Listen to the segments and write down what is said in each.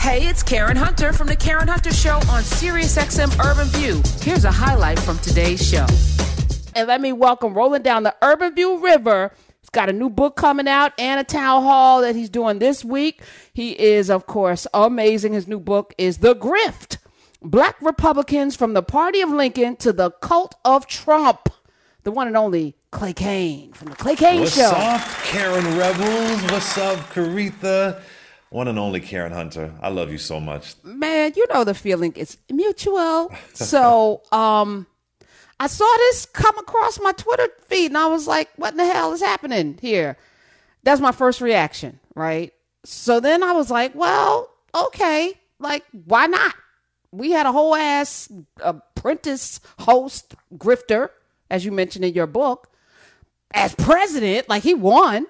Hey, it's Karen Hunter from The Karen Hunter Show on SiriusXM Urban View. Here's a highlight from today's show. And let me welcome, rolling down the Urban View River, he's got a new book coming out and a town hall that he's doing this week. He is, of course, amazing. His new book is The Grift, Black Republicans from the Party of Lincoln to the Cult of Trump. The one and only Clay Cane from The Clay Cane Show. What's up, Karen Rebels? What's up, Caritha? One and only Karen Hunter. I love you so much. Man, you know the feeling is mutual. So I saw this come across my Twitter feed, and I was like, what in the hell is happening here? That's my first reaction, right? So then I was like, well, okay. Like, why not? We had a whole ass apprentice host grifter, as you mentioned in your book, as president. Like, he won.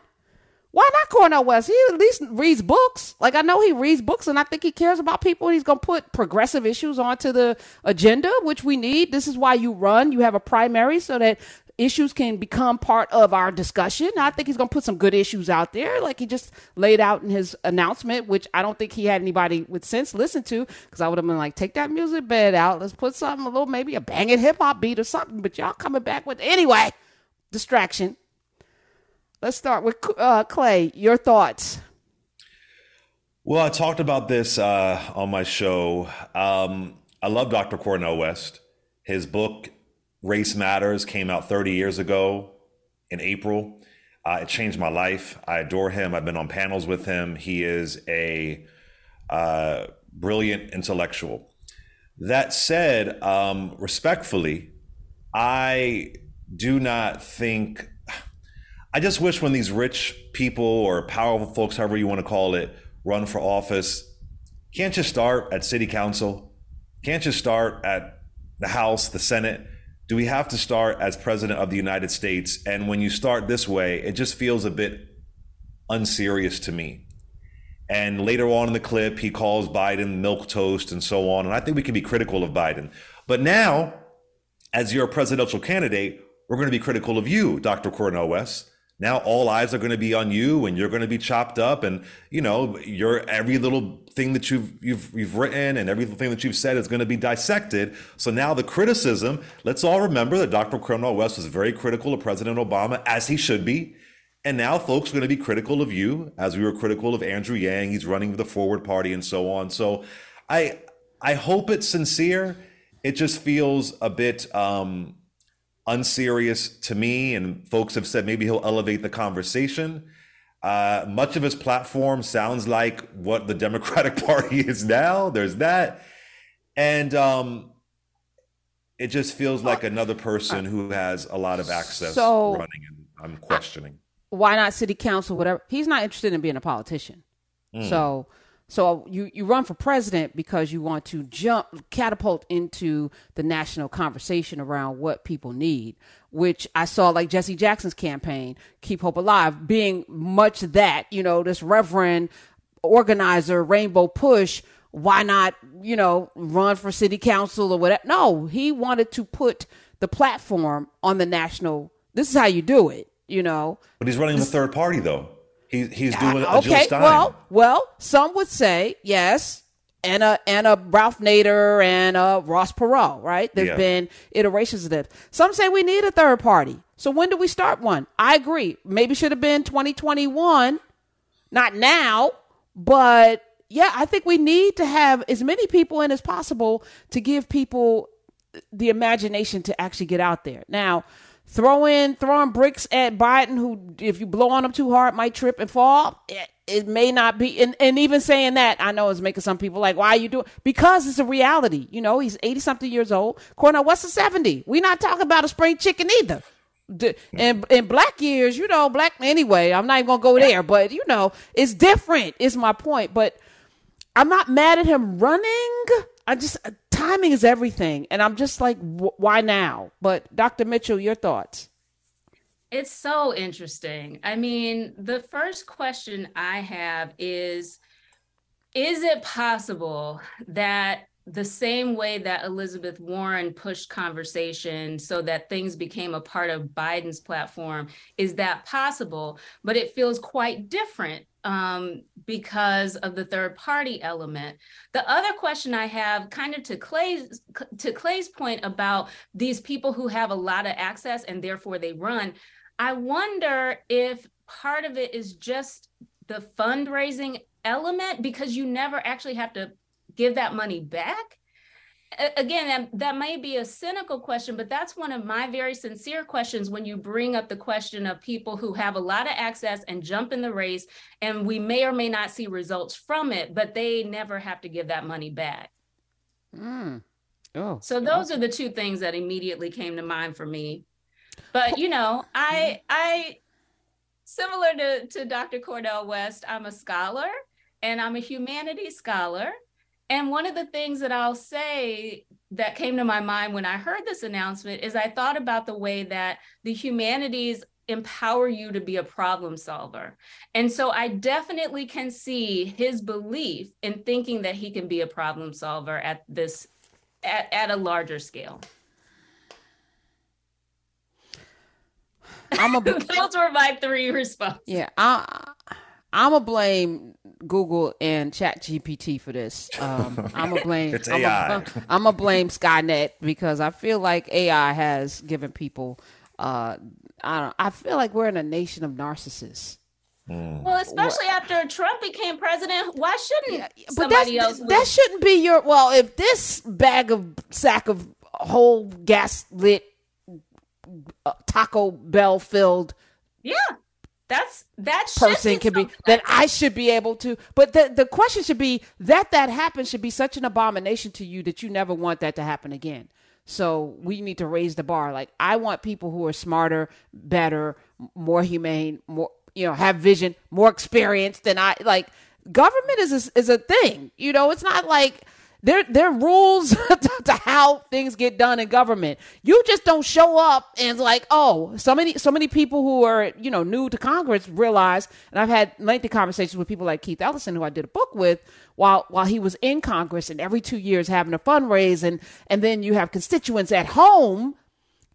Why not Cornel West? He at least reads books. Like, I know he reads books, and I think he cares about people. He's going to put progressive issues onto the agenda, which we need. This is why you run. You have a primary so that issues can become part of our discussion. I think he's going to put some good issues out there, like he just laid out in his announcement, which I don't think he had anybody with sense listen to, because I would have been like, take that music bed out. Let's put something, a little, maybe a banging hip-hop beat or something. But y'all coming back with, anyway, distraction. Let's start with Clay, your thoughts. Well, I talked about this on my show. I love Dr. Cornel West. His book, Race Matters, came out 30 years ago in April. It changed my life. I adore him. I've been on panels with him. He is a brilliant intellectual. That said, respectfully, I do not think... I just wish when these rich people or powerful folks, however you want to call it, run for office, can't you start at city council? Can't you start at the House, the Senate? Do we have to start as president of the United States? And when you start this way, it just feels a bit unserious to me. And later on in the clip, he calls Biden milquetoast and so on. And I think we can be critical of Biden. But now, as you're a presidential candidate, we're going to be critical of you, Dr. Cornel West. Now all eyes are going to be on you, and you're going to be chopped up, and you know your every little thing that you've written and everything that you've said is going to be dissected. So now the criticism. Let's all remember that Dr. Cornel West was very critical of President Obama, as he should be, and now folks are going to be critical of you, as we were critical of Andrew Yang. He's running the Forward Party and so on. So I hope it's sincere. It just feels a bit unserious to me, and folks have said maybe he'll elevate the conversation. Much of his platform sounds like what the Democratic Party is now. There's that. And it just feels like another person who has a lot of access running, and I'm questioning. Why not city council, whatever? He's not interested in being a politician. So you run for president because you want to catapult into the national conversation around what people need, which I saw like Jesse Jackson's campaign, Keep Hope Alive, being much that, you know, this reverend organizer, Rainbow Push, why not, you know, run for city council or whatever? No, he wanted to put the platform on the national. This is how you do it, you know. But he's running the third party, though. He's doing a Jill Stein. Well, some would say yes, and a Ralph Nader and a Ross Perot, right? There's been iterations of this. Some say we need a third party. So when do we start one? I agree. Maybe should have been 2021, not now. But yeah, I think we need to have as many people in as possible to give people the imagination to actually get out there. Now, throwing bricks at Biden, who, if you blow on him too hard, might trip and fall. It may not be. And even saying that, I know it's making some people like, why are you doing? Because it's a reality. You know, he's 80 something years old. Cornel West is 70. We're not talking about a spring chicken either. And in black years, you know, anyway, I'm not even going to go there, but you know, it's different is my point. But I'm not mad at him running. Timing is everything. And I'm just like, why now? But Dr. Mitchell, your thoughts. It's so interesting. I mean, the first question I have is it possible that the same way that Elizabeth Warren pushed conversation so that things became a part of Biden's platform, is that possible? But it feels quite different because of the third party element. The other question I have, kind of to Clay's point about these people who have a lot of access and therefore they run, I wonder if part of it is just the fundraising element, because you never actually have to give that money back. Again, that may be a cynical question, but that's one of my very sincere questions when you bring up the question of people who have a lot of access and jump in the race, and we may or may not see results from it, but they never have to give that money back. Oh, so those are the two things that immediately came to mind for me. But, you know, I similar to Dr. Cornel West, I'm a scholar, and I'm a humanities scholar. And one of the things that I'll say that came to my mind when I heard this announcement is I thought about the way that the humanities empower you to be a problem solver. And so I definitely can see his belief in thinking that he can be a problem solver at this, at a larger scale. Those were my three responses. Yeah. I'm gonna blame Google and Chat GPT for this. I'm gonna blame it's AI. I'm gonna blame Skynet, because I feel like AI has given people. I feel like we're in a nation of narcissists. Well, especially after Trump became president, why shouldn't somebody else? That shouldn't be your. Well, if this sack of whole gaslit Taco Bell filled. Yeah. That person can be that I should be able to, but the question should be that happened should be such an abomination to you that you never want that to happen again. So we need to raise the bar. Like, I want people who are smarter, better, more humane, more, you know, have vision, more experience than I. Like, government is a thing, you know. It's not like there are rules to how things get done in government. You just don't show up and it's like, oh, so many people who are, you know, new to Congress realize, and I've had lengthy conversations with people like Keith Ellison, who I did a book with while he was in Congress, and every 2 years having a fundraise, and then you have constituents at home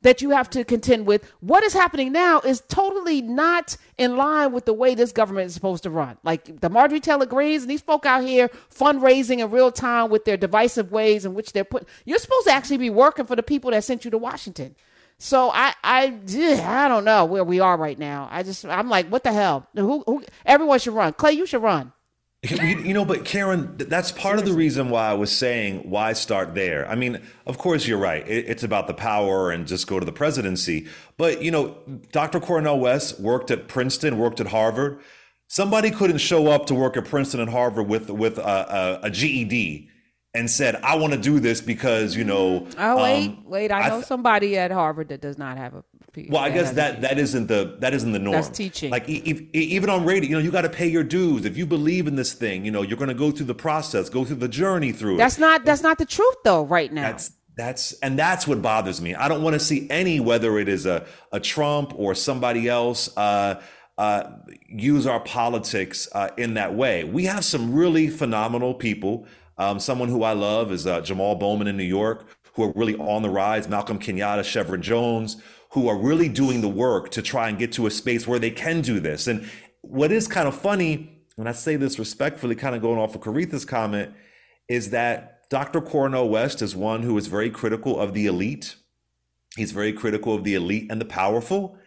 that you have to contend with. What is happening now is totally not in line with the way this government is supposed to run. Like the Marjorie Taylor Greens and these folk out here fundraising in real time with their divisive ways in which they're put. You're supposed to actually be working for the people that sent you to Washington. So I don't know where we are right now. I'm like, what the hell? Who? Everyone should run. Clay, you should run. You know, but Karen, that's part of the reason why I was saying, why start there? I mean, of course, you're right. It's about the power and just go to the presidency. But, you know, Dr. Cornel West worked at Princeton, worked at Harvard. Somebody couldn't show up to work at Princeton and Harvard with a GED and said, I want to do this because, you know. Oh, wait. I know somebody at Harvard that does not have a. Well, I guess that isn't the norm. That's teaching. Like even on radio, you know, you got to pay your dues. If you believe in this thing, you know, you're going to go through the process, go through the journey through it. That's not the truth though right now. That's what bothers me. I don't want to see any, whether it is a Trump or somebody else, use our politics in that way. We have some really phenomenal people. Someone who I love is Jamal Bowman in New York, who are really on the rise. Malcolm Kenyatta, Chevron Jones, who are really doing the work to try and get to a space where they can do this. And what is kind of funny, and I say this respectfully, kind of going off of Caritha's comment, is that Dr. Cornel West is one who is very critical of the elite. He's very critical of the elite and the powerful.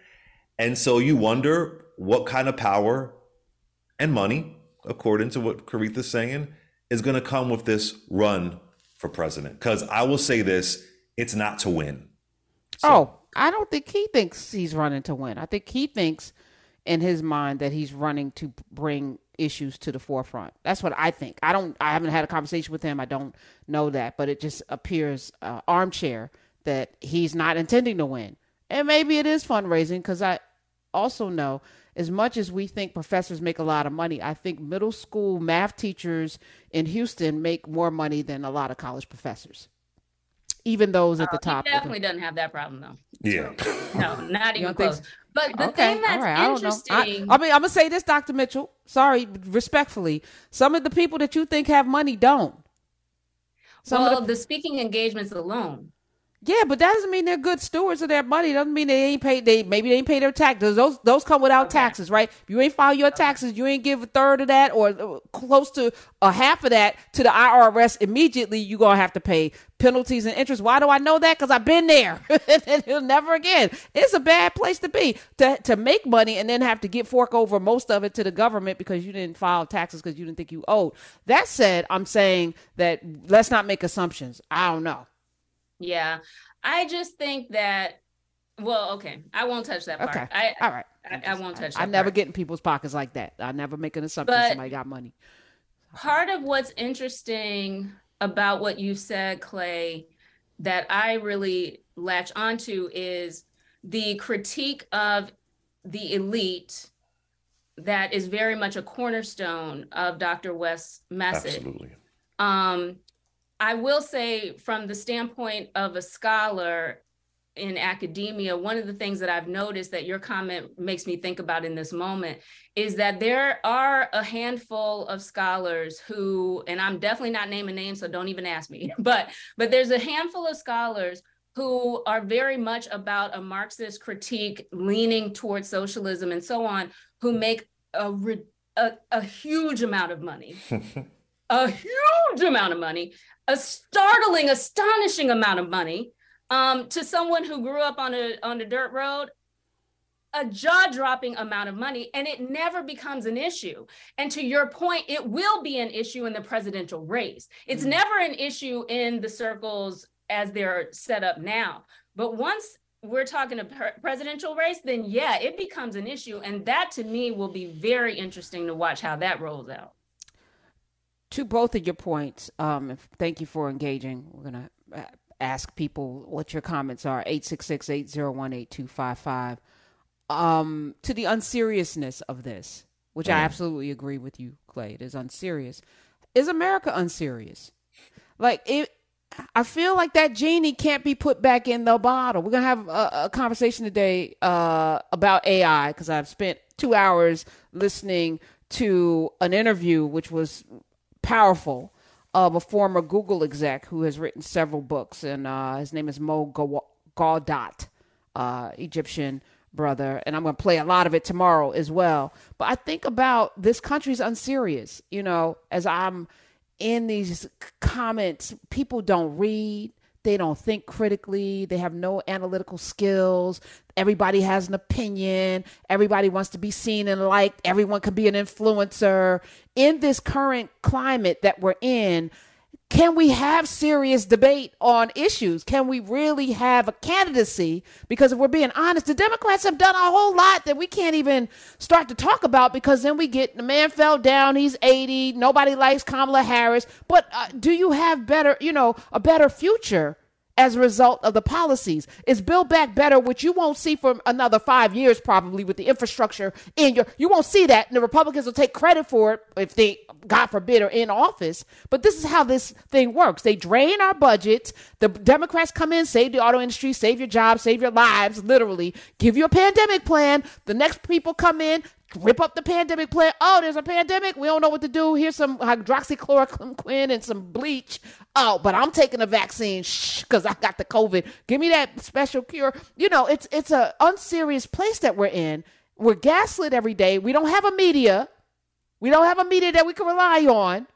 And so you wonder what kind of power and money, according to what Caritha's saying, is going to come with this run for president. Because I will say this, it's not to win. So, I don't think he thinks he's running to win. I think he thinks in his mind that he's running to bring issues to the forefront. That's what I think. I haven't had a conversation with him. I don't know that, but it just appears armchair that he's not intending to win. And maybe it is fundraising, because I also know, as much as we think professors make a lot of money, I think middle school math teachers in Houston make more money than a lot of college professors. Even those at the top. He definitely doesn't have that problem, though. Yeah. No, not even close. But the thing that's interesting. I mean, I'm going to say this, Dr. Mitchell. Sorry, respectfully. Some of the people that you think have money don't. So well, the speaking engagements alone. Yeah, but that doesn't mean they're good stewards of their money. It doesn't mean they ain't paid. Maybe they ain't pay their taxes. Those come without taxes, right? If you ain't file your taxes, you ain't give a third of that or close to a half of that to the IRS immediately. You gonna have to pay penalties and interest. Why do I know that? Because I've been there. And it'll never again. It's a bad place to be to make money and then have to get fork over most of it to the government because you didn't file taxes because you didn't think you owed. That said, I'm saying that let's not make assumptions. I don't know. Yeah, I just think that, well, okay, I won't touch that part. Okay. All right. I won't touch that. I never get in people's pockets like that. I never make an assumption somebody got money. Part of what's interesting about what you said, Clay, that I really latch onto is the critique of the elite that is very much a cornerstone of Dr. West's message. Absolutely. I will say, from the standpoint of a scholar in academia, one of the things that I've noticed that your comment makes me think about in this moment is that there are a handful of scholars who, and I'm definitely not naming names, so don't even ask me, but there's a handful of scholars who are very much about a Marxist critique leaning towards socialism and so on, who make a huge amount of money. A huge amount of money, a startling, astonishing amount of money, to someone who grew up on a dirt road, a jaw-dropping amount of money, and it never becomes an issue. And to your point, it will be an issue in the presidential race. It's never an issue in the circles as they're set up now. But once we're talking a presidential race, then yeah, it becomes an issue. And that to me will be very interesting to watch how that rolls out. To both of your points, thank you for engaging. We're going to ask people what your comments are. 866-801-8255. To the unseriousness of this, which I absolutely agree with you, Clay. It is unserious. Is America unserious? Like, I feel like that genie can't be put back in the bottle. We're going to have a conversation today about AI, because I've spent 2 hours listening to an interview, which was powerful, of a former Google exec who has written several books, and his name is Mo Gaudat, Egyptian brother, and I'm going to play a lot of it tomorrow as well. But I think about this country's unserious, you know, as I'm in these comments, people don't read, they don't think critically, they have no analytical skills, everybody has an opinion, everybody wants to be seen and liked, everyone can be an influencer. In this current climate that we're in, can we have serious debate on issues? Can we really have a candidacy? Because if we're being honest, the Democrats have done a whole lot that we can't even start to talk about, because then we get the man fell down, he's 80, nobody likes Kamala Harris. But do you have a better future as a result of the policies? Is Build Back Better, which you won't see for another 5 years probably, with the infrastructure you won't see that, and the Republicans will take credit for it if they, God forbid, are in office. But this is how this thing works. They drain our budgets. The Democrats come in, save the auto industry, save your jobs, save your lives, literally, give you a pandemic plan. The next people come in, rip up the pandemic plan. Oh, there's a pandemic. We don't know what to do. Here's some hydroxychloroquine and some bleach. Oh, but I'm taking a vaccine because I got the COVID. Give me that special cure. You know, it's an unserious place that we're in. We're gaslit every day. We don't have a media. We don't have a media that we can rely on.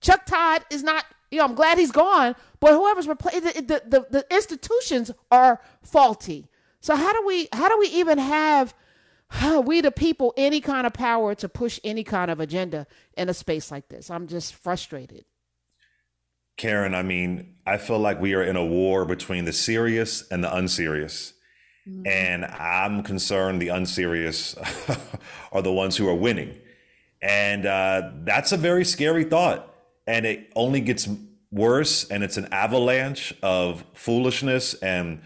Chuck Todd is not, you know, I'm glad he's gone, but whoever's replaced, the institutions are faulty. So how do we even have, we the people, any kind of power to push any kind of agenda in a space like this? I'm just frustrated. Karen, I mean, I feel like we are in a war between the serious and the unserious. Mm-hmm. And I'm concerned the unserious are the ones who are winning. And that's a very scary thought. And it only gets worse. And it's an avalanche of foolishness and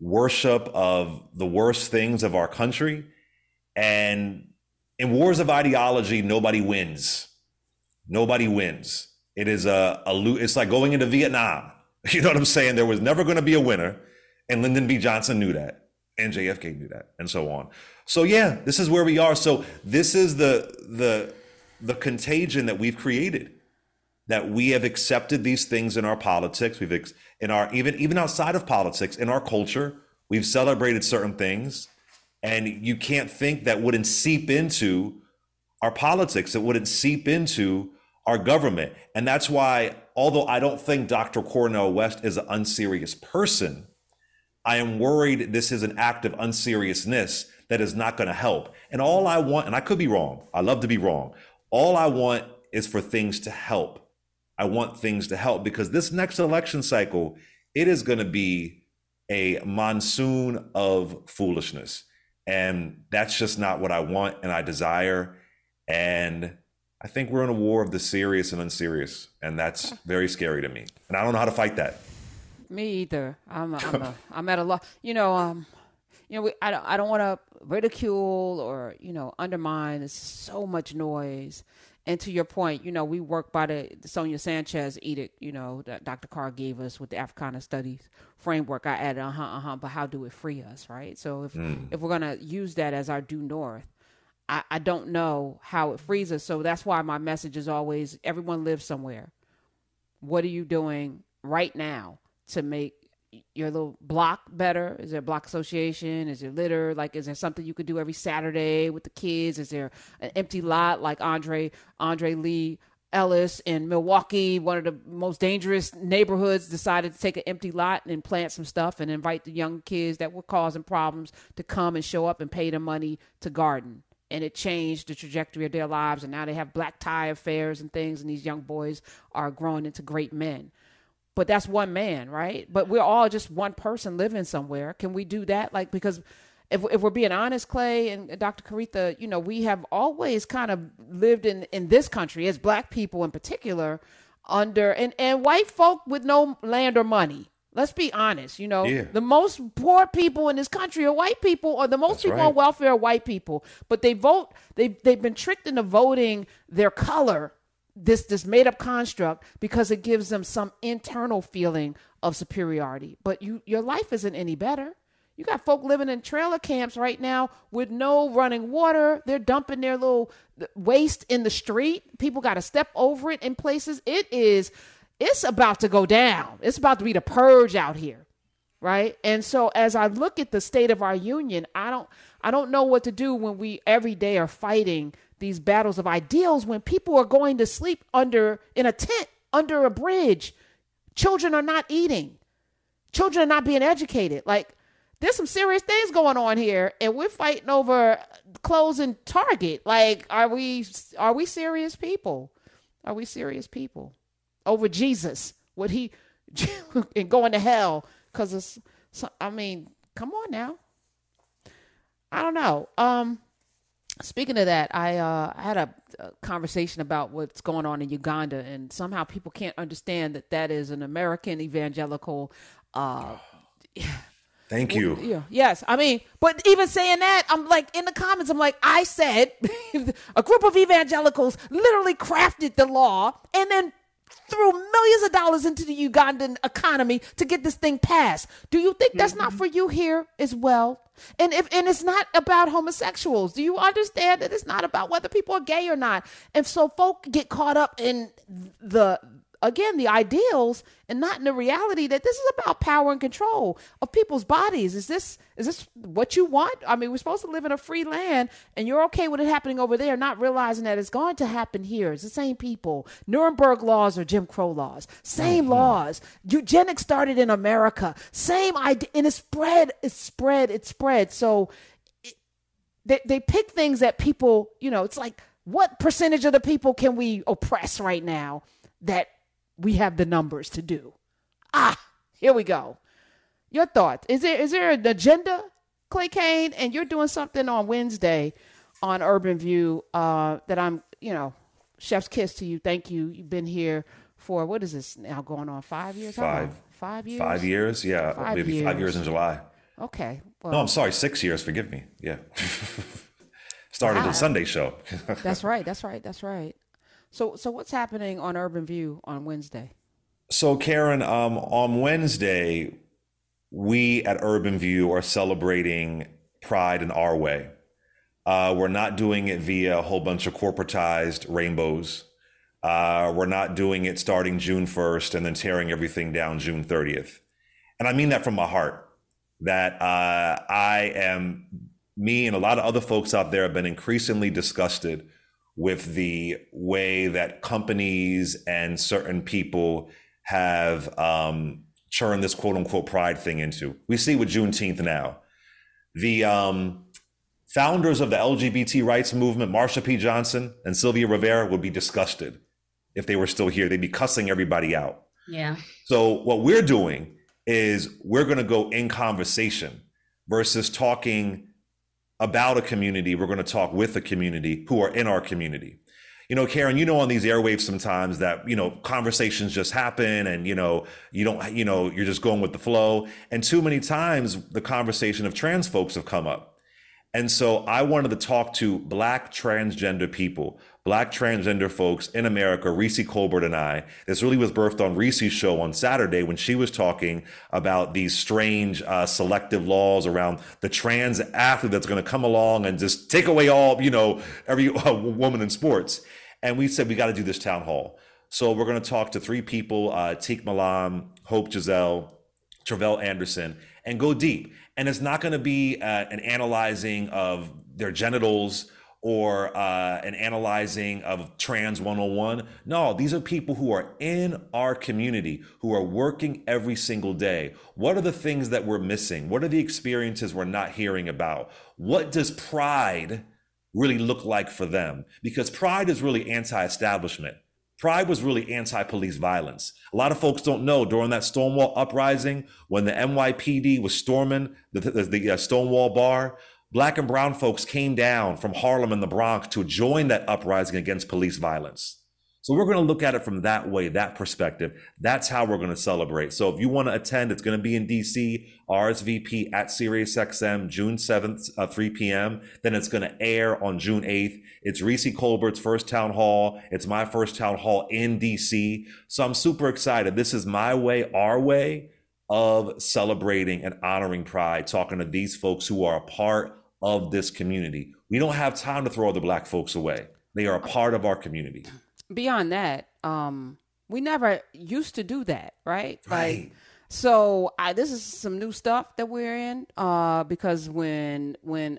worship of the worst things of our country. And in wars of ideology, nobody wins. Nobody wins. It is it's like going into Vietnam. You know what I'm saying? There was never going to be a winner. And Lyndon B. Johnson knew that. And JFK knew that, and so on. So yeah, this is where we are. So this is the contagion that we've created. that we have accepted these things in our politics, even outside of politics, in our culture, we've celebrated certain things, and you can't think that wouldn't seep into our politics, that wouldn't seep into our government. And that's why, although I don't think Dr. Cornel West is an unserious person, I am worried this is an act of unseriousness that is not going to help. And all I want, and I could be wrong, I love to be wrong, all I want is for things to help. I want things to help, because this next election cycle, it is going to be a monsoon of foolishness. And that's just not what I want and I desire. And I think we're in a war of the serious and unserious. And that's very scary to me. And I don't know how to fight that. Me either. I'm at a loss. I don't want to ridicule or, undermine. There's so much noise. And to your point, we work by the Sonia Sanchez edict, that Dr. Carr gave us with the Africana Studies framework. I added, but how do it free us, right? So if we're going to use that as our due north, I don't know how it frees us. So that's why my message is always, everyone lives somewhere. What are you doing right now to make your little block better? Is there a block association? Is there litter? Like, is there something you could do every Saturday with the kids? Is there an empty lot like Andre Lee Ellis in Milwaukee, one of the most dangerous neighborhoods, decided to take an empty lot and plant some stuff and invite the young kids that were causing problems to come and show up and pay them money to garden. And it changed the trajectory of their lives. And now they have black tie affairs and things. And these young boys are growing into great men. But that's one man, right? But we're all just one person living somewhere. Can we do that? Like, because if we're being honest, Clay and Dr. Caritha, we have always kind of lived in this country, as black people in particular, under and white folk with no land or money. Let's be honest. The most poor people in this country are white people, or the most people on welfare are white people. But they vote. They've been tricked into voting their color, this made up construct, because it gives them some internal feeling of superiority. But your life isn't any better. You got folk living in trailer camps right now with no running water. They're dumping their little waste in the street. People got to step over it in places. It's about to go down. It's about to be the purge out here. Right. And so as I look at the state of our union, I don't know what to do when we every day are fighting these battles of ideals, when people are going to sleep in a tent, under a bridge. Children are not eating. Children are not being educated. Like, there's some serious things going on here, and we're fighting over closing Target. Like, are we serious people? Are we serious people? Over Jesus, would he and going to hell? Cause come on now. I don't know. Speaking of that, I had a conversation about what's going on in Uganda, and somehow people can't understand that is an American evangelical. Thank you. Yeah, yes. But even saying that, I'm like, in the comments, I'm like, I said a group of evangelicals literally crafted the law and then threw millions of dollars into the Ugandan economy to get this thing passed. Do you think that's not for you here as well? And it's not about homosexuals. Do you understand that it's not about whether people are gay or not? And so folk get caught up in the ideals and not in the reality that this is about power and control of people's bodies. Is this what you want? We're supposed to live in a free land, and you're okay with it happening over there, not realizing that it's going to happen here. It's the same people. Nuremberg laws or Jim Crow laws, same laws. Eugenics started in America, same idea, and it spread. So they pick things that people, it's like, what percentage of the people can we oppress right now that we have the numbers to do? Here we go. Your thoughts. Is there an agenda, Clay Cane? And you're doing something on Wednesday on Urban View that I'm, chef's kiss to you. Thank you. You've been here for, what is this now, going on 5 years? 5 years? 5 years, yeah. 5 years in July. Okay. Well, no, I'm sorry, 6 years. Forgive me. Yeah. Started the Sunday show. That's right. So what's happening on Urban View on Wednesday? So, Karen, on Wednesday, we at Urban View are celebrating Pride in our way. We're not doing it via a whole bunch of corporatized rainbows. We're not doing it starting June 1st and then tearing everything down June 30th. And I mean that from my heart, that me and a lot of other folks out there have been increasingly disgusted with the way that companies and certain people have churned this quote unquote pride thing into. We see with Juneteenth now. The founders of the LGBT rights movement, Marsha P. Johnson and Sylvia Rivera, would be disgusted if they were still here. They'd be cussing everybody out. Yeah. So what we're doing is we're going to go in conversation versus talking about a community. We're going to talk with the community who are in our community. You know, Karen, you know, on these airwaves sometimes that, you know, conversations just happen and, you know, you don't, you know, you're just going with the flow. And too many times the conversation of trans folks have come up. And so I wanted to talk to Black transgender people, Black transgender folks in America, Recy Colbert and I. This really was birthed on Recy's show on Saturday when she was talking about these strange selective laws around the trans athlete that's going to come along and just take away all, you know, every woman in sports. And we said, we got to do this town hall. So we're going to talk to three people, Teek Malam, Hope Giselle, Travell Anderson, and go deep. And it's not going to be an analyzing of their genitals or an analyzing of trans 101. No, these are people who are in our community, who are working every single day. What are the things that we're missing? What are the experiences we're not hearing about? What does pride really look like for them? Because pride is really anti-establishment. Pride was really anti-police violence. A lot of folks don't know, during that Stonewall uprising, when the NYPD was storming the Stonewall bar, Black and brown folks came down from Harlem and the Bronx to join that uprising against police violence. So we're going to look at it from that way, that perspective. That's how we're going to celebrate. So if you want to attend, it's going to be in DC, RSVP at SiriusXM, June 7th, 3 p.m. Then it's going to air on June 8th. It's Recy Colbert's first town hall. It's my first town hall in DC. So I'm super excited. This is my way, our way of celebrating and honoring pride, talking to these folks who are a part of this community. We don't have time to throw other Black folks away. They are a part of our community. Beyond that, we never used to do that, right? Right. Like, so this is some new stuff that we're in, because when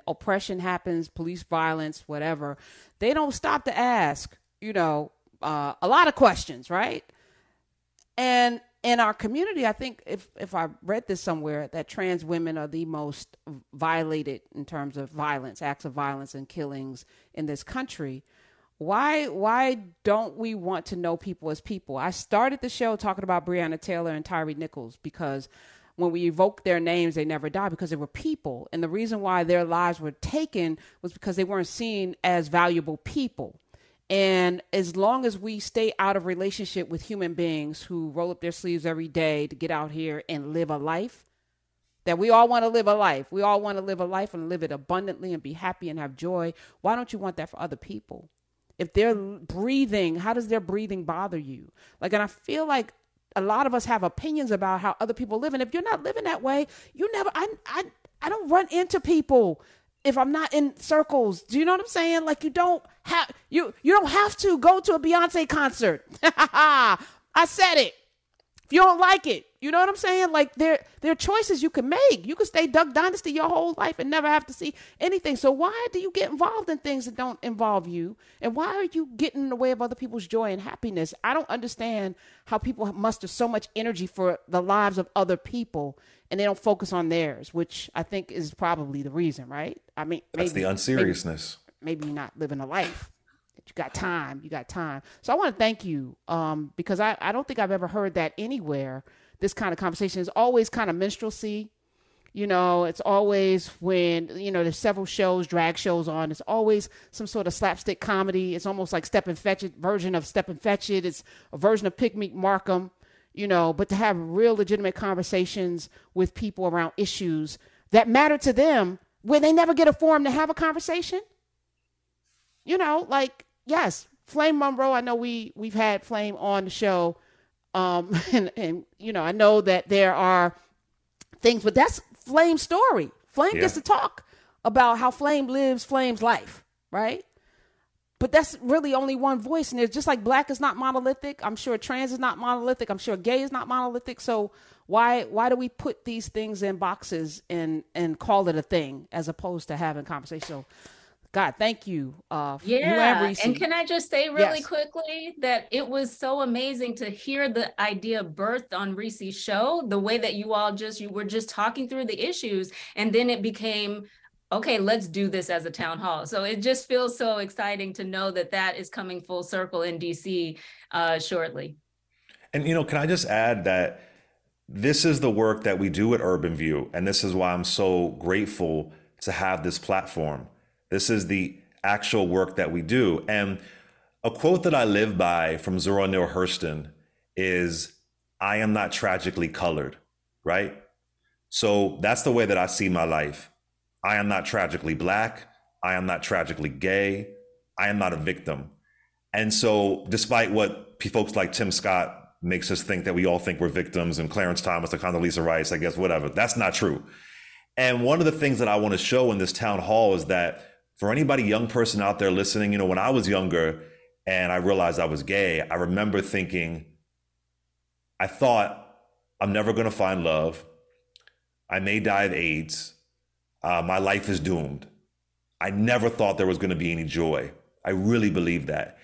oppression happens, police violence, whatever, they don't stop to ask, you know, a lot of questions, right? And in our community, I think if I read this somewhere, that trans women are the most violated in terms of violence, acts of violence and killings in this country. Why don't we want to know people as people? I started the show talking about Breonna Taylor and Tyree Nichols, because when we evoke their names, they never died, because they were people. And the reason why their lives were taken was because they weren't seen as valuable people. And as long as we stay out of relationship with human beings who roll up their sleeves every day to get out here and live a life, that we all want to live a life. We all want to live a life and live it abundantly and be happy and have joy. Why don't you want that for other people? If they're breathing, how does their breathing bother you? Like, and I feel like a lot of us have opinions about how other people live. And if you're not living that way, you never, I don't run into people if I'm not in circles. Do you know what I'm saying? Like, you don't have to go to a Beyonce concert. I said it. If you don't like it, you know what I'm saying? Like, there are choices you can make. You can stay Duck Dynasty your whole life and never have to see anything. So why do you get involved in things that don't involve you? And why are you getting in the way of other people's joy and happiness? I don't understand how people muster so much energy for the lives of other people and they don't focus on theirs, which I think is probably the reason, right? I mean, that's the unseriousness. Maybe you're not living a life. You got time. You got time. So I want to thank you, because I don't think I've ever heard that anywhere. This kind of conversation is always kind of minstrelsy. You know, it's always when, you know, there's several shows, drag shows on. It's always some sort of slapstick comedy. It's almost like Step and Fetch It, version of Step and Fetch It. It's a version of Pick Meet Markham, you know, but to have real legitimate conversations with people around issues that matter to them where they never get a forum to have a conversation. You know, like, yes, Flame Monroe. I know we've had Flame on the show, and you know, I know that there are things, but that's Flame's story. Flame gets to talk about how Flame lives Flame's life, right? But that's really only one voice. And it's just like black is not monolithic. I'm sure trans is not monolithic. I'm sure gay is not monolithic. So why do we put these things in boxes and call it a thing as opposed to having conversation? So, God, thank you. And can I just say really quickly that it was so amazing to hear the idea birthed on Recy's show, the way that you were just talking through the issues. And then it became, okay, let's do this as a town hall. So it just feels so exciting to know that that is coming full circle in DC shortly. And, can I just add that this is the work that we do at Urban View. And this is why I'm so grateful to have this platform. This is the actual work that we do. And a quote that I live by from Zora Neale Hurston is, I am not tragically colored, right? So that's the way that I see my life. I am not tragically black. I am not tragically gay. I am not a victim. And so despite what folks like Tim Scott makes us think that we all think we're victims, and Clarence Thomas, and Condoleezza Rice, I guess, whatever, that's not true. And one of the things that I want to show in this town hall is that for anybody, young person out there listening, when I was younger and I realized I was gay, I remember thinking, I thought, I'm never going to find love. I may die of AIDS. My life is doomed. I never thought there was going to be any joy. I really believe that.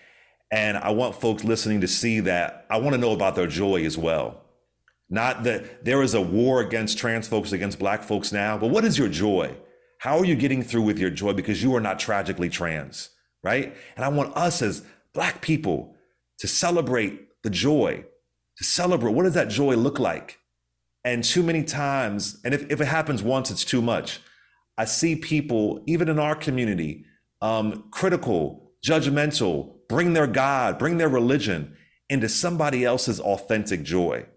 And I want folks listening to see that I want to know about their joy as well. Not that there is a war against trans folks, against black folks now, but what is your joy? How are you getting through with your joy? Because you are not tragically trans, right? And I want us as black people to celebrate the joy, to celebrate what does that joy look like? And too many times, and if it happens once, it's too much. I see people, even in our community, critical, judgmental, bring their God, bring their religion into somebody else's authentic joy.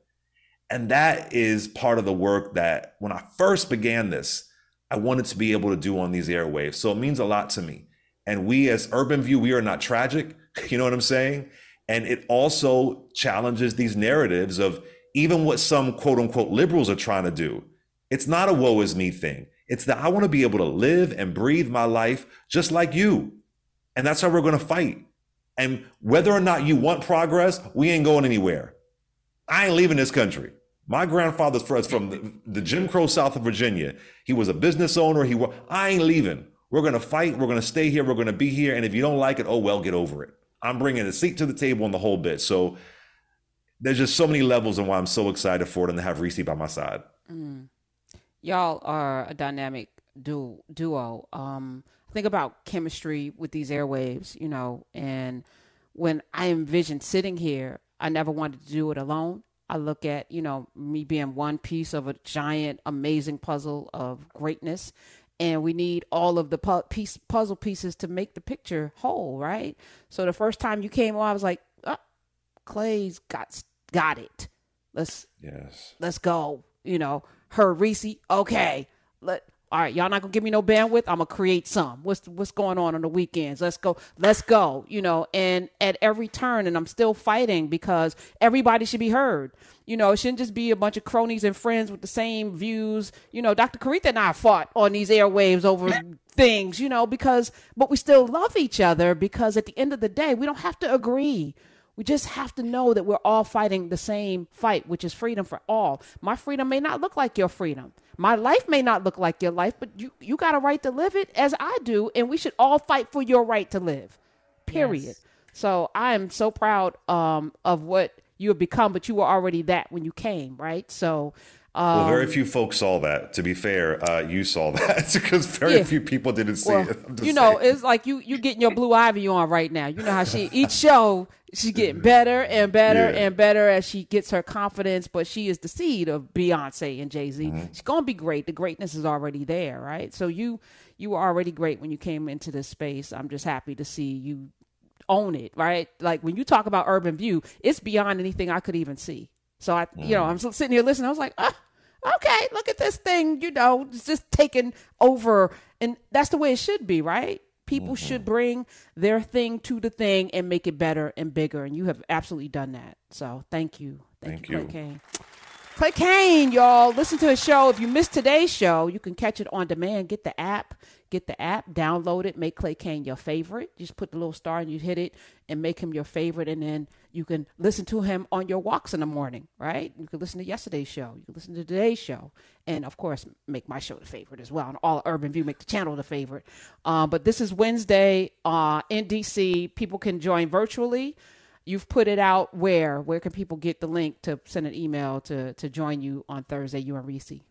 And that is part of the work that when I first began this, I wanted to be able to do on these airwaves. So it means a lot to me. And we as Urban View, we are not tragic. You know what I'm saying? And it also challenges these narratives of even what some quote unquote liberals are trying to do. It's not a woe is me thing. It's that I want to be able to live and breathe my life just like you. And that's how we're going to fight. And whether or not you want progress, we ain't going anywhere. I ain't leaving this country. My grandfather's from the Jim Crow South of Virginia. He was a business owner. I ain't leaving. We're going to fight. We're going to stay here. We're going to be here. And if you don't like it, oh, well, get over it. I'm bringing a seat to the table and the whole bit. So there's just so many levels and why I'm so excited for it and to have Recy by my side. Mm. Y'all are a dynamic duo. Think about chemistry with these airwaves, and when I envision sitting here, I never wanted to do it alone. I look at, me being one piece of a giant, amazing puzzle of greatness. And we need all of the puzzle pieces to make the picture whole, right? So the first time you came on, I was like, oh, Clay's got it. Let's go. Her Recy. Okay. All right. Y'all not gonna give me no bandwidth. I'm gonna create some. What's going on the weekends? Let's go. And at every turn, and I'm still fighting because everybody should be heard. It shouldn't just be a bunch of cronies and friends with the same views. Dr. Caritha and I fought on these airwaves over things, but we still love each other because at the end of the day, we don't have to agree. We just have to know that we're all fighting the same fight, which is freedom for all. My freedom may not look like your freedom. My life may not look like your life, but you got a right to live it as I do. And we should all fight for your right to live, period. Yes. So I am so proud of what you have become, but you were already that when you came, right? So very few folks saw that. To be fair, you saw that because very few people didn't see it. It's like you getting your Blue Ivy on right now. You know how each show she's getting better and better and better as she gets her confidence. But she is the seed of Beyonce and Jay-Z. Mm-hmm. She's gonna be great. The greatness is already there, right? So you were already great when you came into this space. I'm just happy to see you own it, right? Like when you talk about Urban View, it's beyond anything I could even see. So I, I'm sitting here listening. I was like, okay, look at this thing, it's just taking over. And that's the way it should be, right? People should bring their thing to the thing and make it better and bigger. And you have absolutely done that. So thank you. Thank you, Clay Cane. Clay Cane, y'all. Listen to his show. If you missed today's show, you can catch it on demand. Get the app, download it, make Clay Cane your favorite. You just put the little star and you hit it and make him your favorite. And then you can listen to him on your walks in the morning, right? You can listen to yesterday's show. You can listen to today's show. And, of course, make my show the favorite as well. And all of Urban View, make the channel the favorite. But this is Wednesday in D.C. People can join virtually. You've put it out where? Where can people get the link to send an email to join you on Thursday, you and Recy?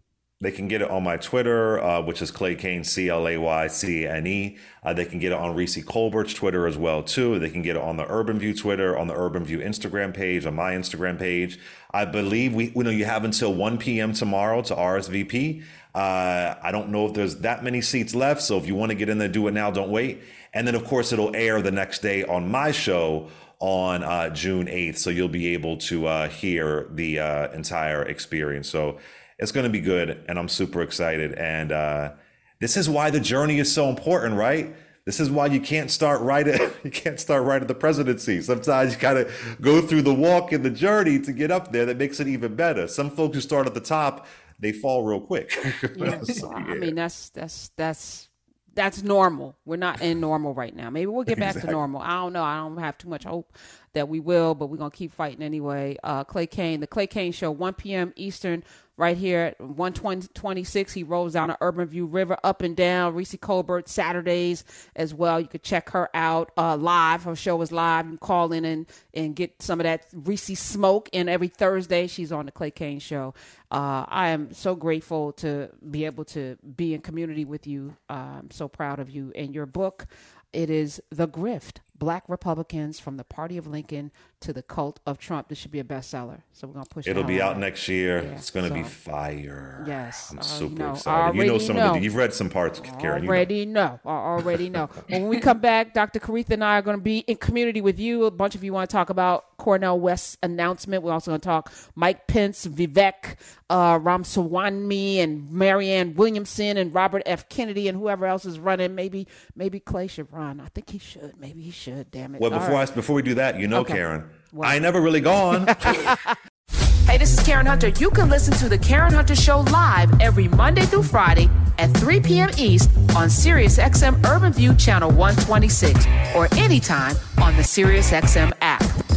They can get it on my Twitter, which is Clay Cane, CLAYCNE. They can get it on Recy Colbert's Twitter as well, too. They can get it on the Urban View Twitter, on the Urban View Instagram page, on my Instagram page. I believe we know you have until 1 p.m. tomorrow to RSVP. I don't know if there's that many seats left, so if you want to get in there, do it now, don't wait. And then, of course, it'll air the next day on my show on June 8th, so you'll be able to hear the entire experience. So it's going to be good, and I'm super excited. And this is why the journey is so important, right? This is why you can't start right at the presidency. Sometimes you got to go through the walk and the journey to get up there. That makes it even better. Some folks who start at the top, they fall real quick. Yeah. So, yeah. I mean, that's normal. We're not in normal right now. Maybe we'll get back to normal. I don't know. I don't have too much hope that we will, but we're going to keep fighting anyway. Clay Cane, The Clay Cane Show, 1 p.m. Eastern, right here at 126. He rolls down the Urban View River, up and down. Recy Colbert, Saturdays as well. You could check her out live. Her show is live. You can call in and get some of that Recy smoke. And every Thursday, she's on The Clay Cane Show. I am so grateful to be able to be in community with you. I'm so proud of you and your book. It is The Grift, Black Republicans from the Party of Lincoln to the Cult of Trump. This should be a bestseller. So we're going to push it. It'll be out next year. Yeah, it's going to be fire. Yes. I'm super excited. You know some of the, you've read some parts, Karen. I already know. When we come back, Dr. Caritha and I are going to be in community with you. A bunch of you want to talk about Cornel West's announcement. We're also going to talk Mike Pence, Vivek Ramaswamy, and Marianne Williamson, and Robert F. Kennedy, and whoever else is running. Maybe Clay should run. I think he should. Maybe he should. Damn it. Well, before we do that, Karen, well, I ain't never really gone. Hey, this is Karen Hunter. You can listen to The Karen Hunter Show live every Monday through Friday at 3 p.m. East on SiriusXM Urban View Channel 126 or anytime on the SiriusXM app.